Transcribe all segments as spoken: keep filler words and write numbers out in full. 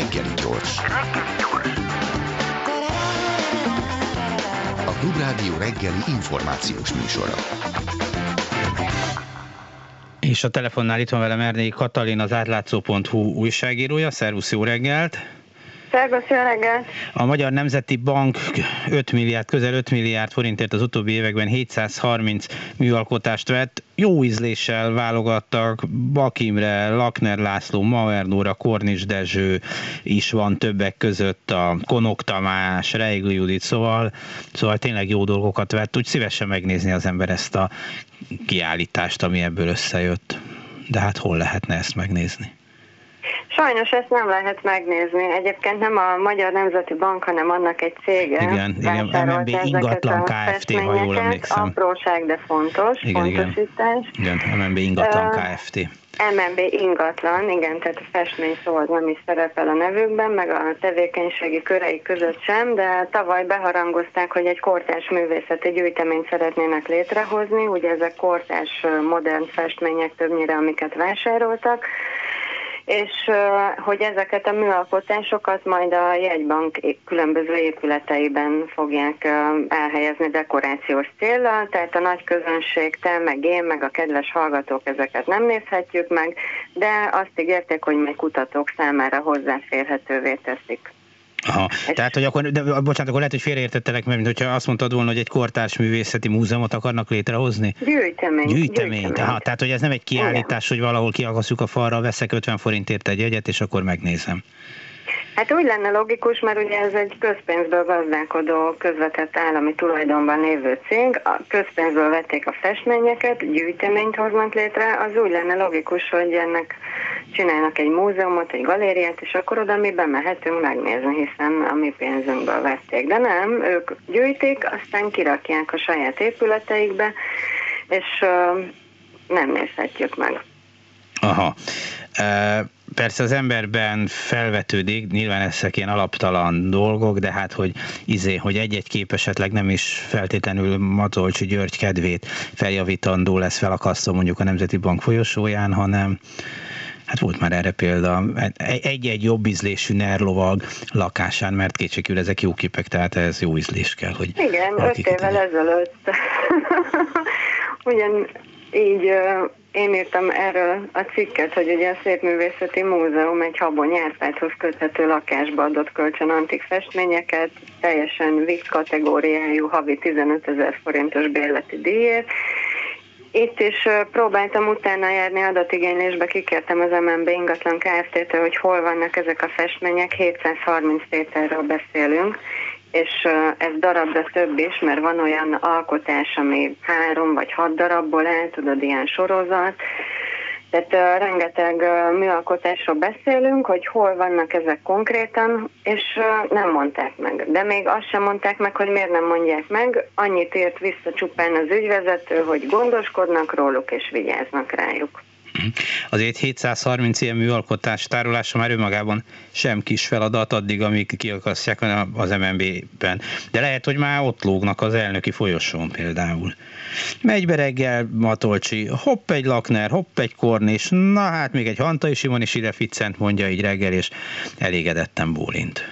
Reggeli gyors. A Klubrádió reggeli információs műsora. És a telefonnál itt van velem Erdélyi Katalin, az átlátszó pont hú újságírója. Szervusz, jó reggelt! Szervusz, jó reggelt! A Magyar Nemzeti Bank öt milliárd, közel öt milliárd forintért az utóbbi években hétszázharminc műalkotást vett. Jó ízléssel válogattak. Bak Imre, Lakner László, Maurer Dóra, Kornis Dezső is van többek között, a Konok Tamás, Reigl Judit, szóval, szóval tényleg jó dolgokat vett. Úgy szívesen megnézni az ember ezt a kiállítást, ami ebből összejött. De hát hol lehetne ezt megnézni? Sajnos ezt nem lehet megnézni. Egyébként nem a Magyar Nemzeti Bank, hanem annak egy cége. Igen, igen, em en bé ingatlan ká ef té, ha jól emlékszem. Apróság, de fontos. Igen, igen. igen, em en bé ingatlan ká ef té. em en bé ingatlan, igen, tehát a festmény szó az nem is szerepel a nevükben, meg a tevékenységi körei között sem, de tavaly beharangozták, hogy egy kortárs művészeti gyűjteményt szeretnének létrehozni, ugye ezek kortárs modern festmények többnyire, amiket vásároltak, és hogy ezeket a műalkotásokat majd a jegybank különböző épületeiben fogják elhelyezni dekorációs céllal, tehát a nagy közönségtel, meg én, meg a kedves hallgatók ezeket nem nézhetjük meg, de azt ígérték, hogy még kutatók számára hozzáférhetővé teszik. Aha. Tehát, hogy akkor, de, bocsánat, akkor lehet, hogy félreértettelek, mert mintha azt mondtad volna, hogy egy kortárs művészeti múzeumot akarnak létrehozni? Gyűjtemény. Gyűjtemény. Aha, tehát, hogy ez nem egy kiállítás, igen, hogy valahol kiakasztjuk a falra, veszek ötven forintért egy jegyet, és akkor megnézem. Hát úgy lenne logikus, mert ugye ez egy közpénzből gazdálkodó, közvetett állami tulajdonban lévő cég, a közpénzből vették a festményeket, gyűjteményt hoznak létre, az úgy lenne logikus, hogy ennek csinálnak egy múzeumot, egy galériát, és akkor oda mi bemehetünk megnézni, hiszen a mi pénzünkből vették. De nem, ők gyűjtik, aztán kirakják a saját épületeikbe, és uh, nem nézhetjük meg. Aha. Uh... Persze az emberben felvetődik, nyilván ezek ilyen alaptalan dolgok, de hát, hogy, izé, hogy egy-egy kép esetleg nem is feltétlenül Matolcsi György kedvét feljavítandó lesz felakasztva mondjuk a Nemzeti Bank folyosóján, hanem hát volt már erre példa, egy-egy jobb ízlésű nerlovag lakásán, mert kétségkívül ezek jó képek, tehát ez jó ízlés kell, hogy... Igen, öt évvel ezelőtt. Ugyan így... Én írtam erről a cikket, hogy ugye a Szépművészeti Múzeum egy Habony Árpádhoz köthető lakásba adott kölcsön antik festményeket, teljesen vé i pé kategóriájú havi tizenötezer forintos bérleti díjért. Itt is próbáltam utána járni adatigénylésbe, kikértem az em en bé ingatlan ká ef té-től, hogy hol vannak ezek a festmények, hétszázharminc tételről beszélünk, és ez darabra több is, mert van olyan alkotás, ami három vagy hat darabból áll, tudod, ilyen sorozat. Tehát uh, rengeteg uh, műalkotásról beszélünk, hogy hol vannak ezek konkrétan, és uh, nem mondták meg. De még azt sem mondták meg, hogy miért nem mondják meg. Annyit ért vissza csupán az ügyvezető, hogy gondoskodnak róluk és vigyáznak rájuk. Azért hétszázharminc ilyen műalkotás tárolása már önmagában sem kis feladat addig, amíg kiakasztják az em en bé-ben. De lehet, hogy már ott lógnak az elnöki folyosón például. Megy be reggel Matolcsi, hopp egy Lakner, hopp egy Kornis, na hát még egy Hantai Simon is ide ficcent, mondja így reggel, és elégedetten bólint.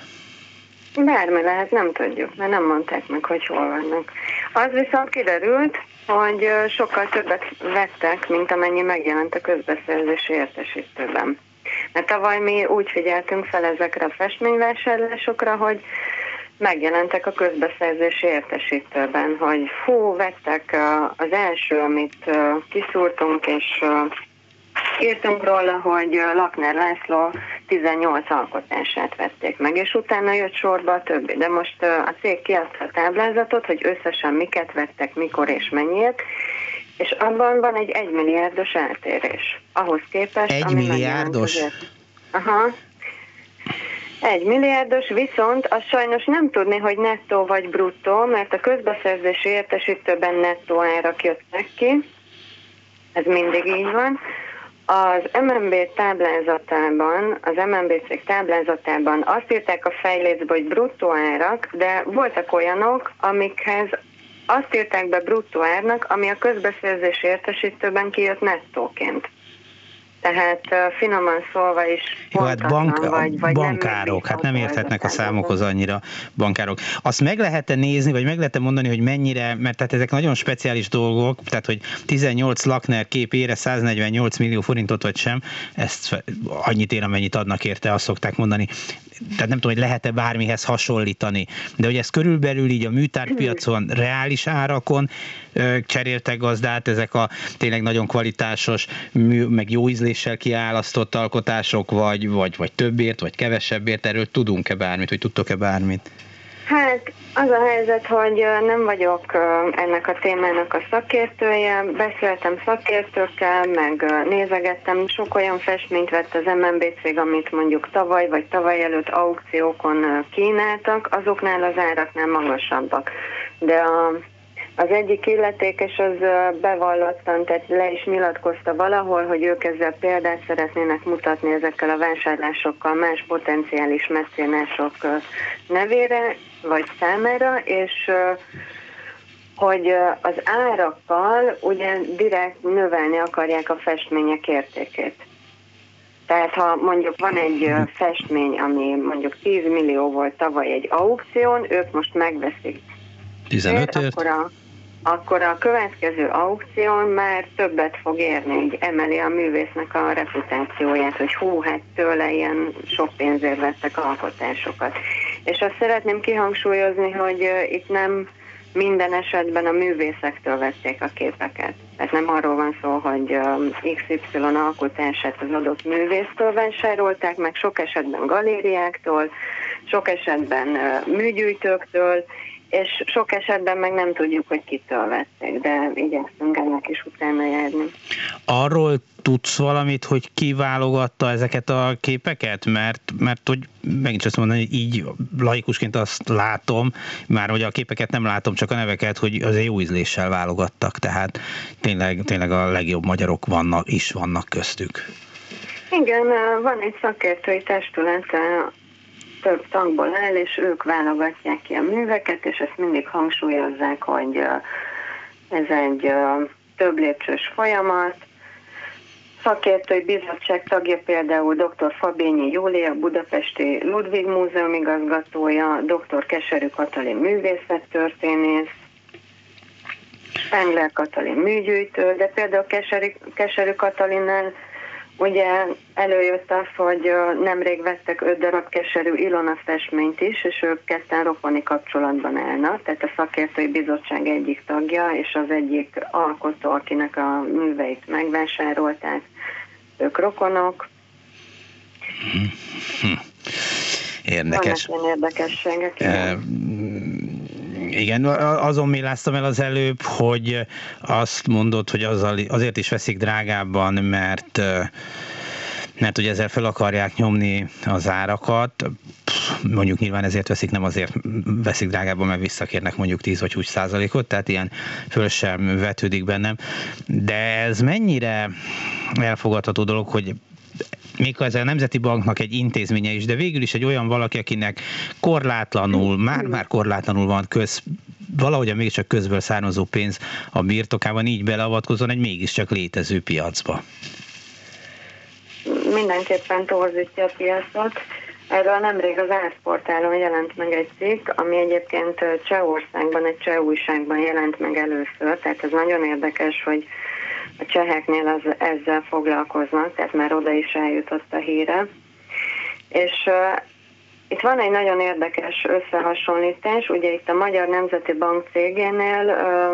Bármi lehet, nem tudjuk, mert nem mondták meg, hogy hol vannak. Az viszont kiderült, hogy sokkal többet vettek, mint amennyi megjelent a közbeszerzési értesítőben. Mert tavaly mi úgy figyeltünk fel ezekre a festményvásárlásokra, hogy megjelentek a közbeszerzési értesítőben, hogy hú, vettek az első, amit kiszúrtunk, és írtunk róla, hogy Lakner László tizennyolc alkotását vették meg, és utána jött sorba a többi. De most a cég kiadta a táblázatot, hogy összesen miket vettek, mikor és mennyiért, és abban van egy egymilliárdos eltérés. Ahhoz képest... Egymilliárdos? Aha. Egy milliárdos, viszont az sajnos nem tudni, hogy nettó vagy bruttó, mert a közbeszerzési értesítőben nettó árak jöttek ki. Ez mindig így van. Az em en bé táblázatában, az em en bé cég táblázatában azt írták a fejlécbe, hogy bruttó árak, de voltak olyanok, amikhez azt írták be bruttó árnak, ami a közbeszerzési értesítőben kijött nettóként. Tehát finoman szólva is pontatlan, hát bank, vagy, vagy bankárok, nem hát nem érthetnek a számokhoz annyira bankárok. Azt meg lehet-e nézni, vagy meg lehet-e mondani, hogy mennyire, mert tehát ezek nagyon speciális dolgok, tehát hogy tizennyolc Lakner képére száznegyvennyolc millió forintot vagy sem, ezt annyit ér, amennyit adnak érte, azt szokták mondani. Tehát nem tudom, hogy lehet-e bármihez hasonlítani, de hogy ez körülbelül így a műtárpiacon, reális árakon cseréltek gazdát, ezek a tényleg nagyon kvalitásos, meg jó ízléssel kiválasztott alkotások, vagy, vagy, vagy többért, vagy kevesebbért, erről tudunk-e bármit, vagy tudtok-e bármit? Hát az a helyzet, hogy nem vagyok ennek a témának a szakértője, beszéltem szakértőkkel, meg nézegettem, sok olyan festményt vett az em en bé cég, amit mondjuk tavaly vagy tavaly előtt aukciókon kínáltak, azoknál az áraknál magasabbak. De a Az egyik illetékes az bevallottan, tehát le is nyilatkozta valahol, hogy ők ezzel példát szeretnének mutatni ezekkel a vásárlásokkal más potenciális mecénások nevére vagy számára, és hogy az árakkal ugye direkt növelni akarják a festmények értékét. Tehát ha mondjuk van egy festmény, ami mondjuk tíz millió volt tavaly egy aukción, ők most megveszik tizenötért, akkor a, akkor a következő aukción már többet fog érni, így emeli a művésznek a reputációját, hogy hú, hát tőle ilyen sok pénzért vettek alkotásokat. És azt szeretném kihangsúlyozni, hogy itt nem minden esetben a művészektől vették a képeket. Tehát nem arról van szó, hogy iksz ipszilon alkotását az adott művésztől vásárolták, meg sok esetben galériáktól, sok esetben műgyűjtőktől, és sok esetben meg nem tudjuk, hogy kitől vették, de igyekszünk ennek is utána járni. Arról tudsz valamit, hogy ki válogatta ezeket a képeket? Mert, mert hogy megint azt mondani, hogy így laikusként azt látom, már hogy a képeket nem látom, csak a neveket, hogy azért jó ízléssel válogattak, tehát tényleg, tényleg a legjobb magyarok vannak, is vannak köztük. Igen, van egy szakértői testület, több tagból áll, és ők válogatják ki a műveket, és ezt mindig hangsúlyozzák, hogy ez egy több lépcsős folyamat. Szakértői bizottság tagja például dr. Fabényi Júlia, budapesti Ludwig Múzeum igazgatója, dr. Keserű Katalin művészettörténész, Sengler Katalin műgyűjtő, de például Keserű, Keserű Katalinnál ugye előjött az, hogy nemrég vettek öt darab Keserű Ilona festményt is, és ők ketten rokoni kapcsolatban állnak, tehát a szakértői bizottság egyik tagja, és az egyik alkotó, akinek a műveit megvásárolták, ők rokonok. Érdekes. Vannak ilyen érdekességek. E- Igen, azon méláztam el az előbb, hogy azt mondod, hogy azzal, azért is veszik drágábban, mert, mert ugye ezzel fel akarják nyomni az árakat, mondjuk nyilván ezért veszik, nem azért veszik drágábban, mert visszakérnek mondjuk tíz vagy húsz százalékot, tehát ilyen föl sem vetődik bennem. De ez mennyire elfogadható dolog, hogy még az a Nemzeti Banknak egy intézménye is, de végül is egy olyan valaki, akinek korlátlanul, már-már korlátlanul van köz, valahogyan mégiscsak közből származó pénz a birtokában, így beleavatkozóan egy mégiscsak létező piacba. Mindenképpen torzítja a piacot. Erről nemrég az Ászportálon jelent meg egy cikk, ami egyébként Csehországban, egy cseh újságban jelent meg először, tehát ez nagyon érdekes, hogy a cseheknél az, ezzel foglalkoznak, tehát már oda is eljutott a híre. És uh, itt van egy nagyon érdekes összehasonlítás, ugye itt a Magyar Nemzeti Bank cégénél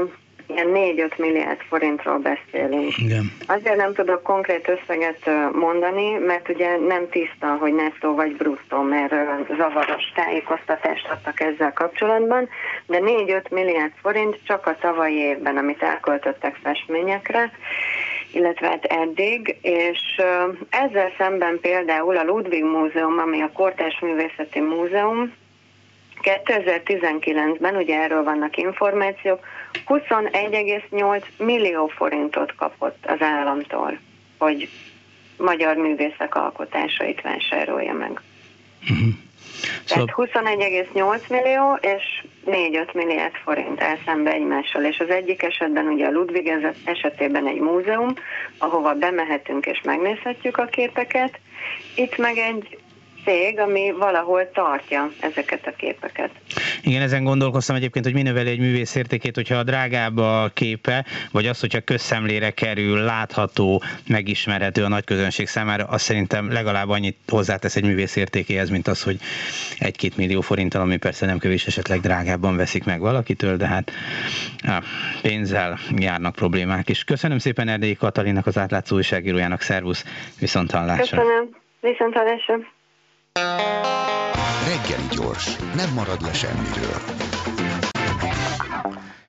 uh, ilyen négy-öt milliárd forintról beszélünk. Igen. Azért nem tudok konkrét összeget mondani, mert ugye nem tiszta, hogy nettó vagy bruttó, mert zavaros tájékoztatást adtak ezzel kapcsolatban, de négy-öt milliárd forint csak a tavalyi évben, amit elköltöttek festményekre, illetve hát eddig, és ezzel szemben például a Ludwig Múzeum, ami a Kortársművészeti Múzeum, kétezer-tizenkilencben, ugye erről vannak információk, huszonegy egész nyolc millió forintot kapott az államtól, hogy magyar művészek alkotásait vásárolja meg. Uh-huh. Szóval... Tehát huszonegy egész nyolc millió, és négy-öt milliárd forint áll szembe egymással, és az egyik esetben ugye a Ludwig esetében egy múzeum, ahova bemehetünk és megnézhetjük a képeket, itt meg egy cég, ami valahol tartja ezeket a képeket. Igen, ezen gondolkoztam egyébként, hogy mi növeli egy művész értékét, hogyha drágább a képe, vagy az, hogyha közszemlére kerül, látható, megismerhető a nagy közönség számára, azt szerintem legalább annyit hozzátesz egy művész értékéhez, mint az, hogy egy-két millió forinttal, ami persze nem kevés, esetleg drágábban veszik meg valakitől, de hát á, pénzzel járnak problémák is. Köszönöm szépen Erdélyi Katalinnak, az átlátszó újságírójának, szervusz, viszont hallásra. Köszönöm, viszont hallásra. Reggeli gyors, nem marad le semmiről.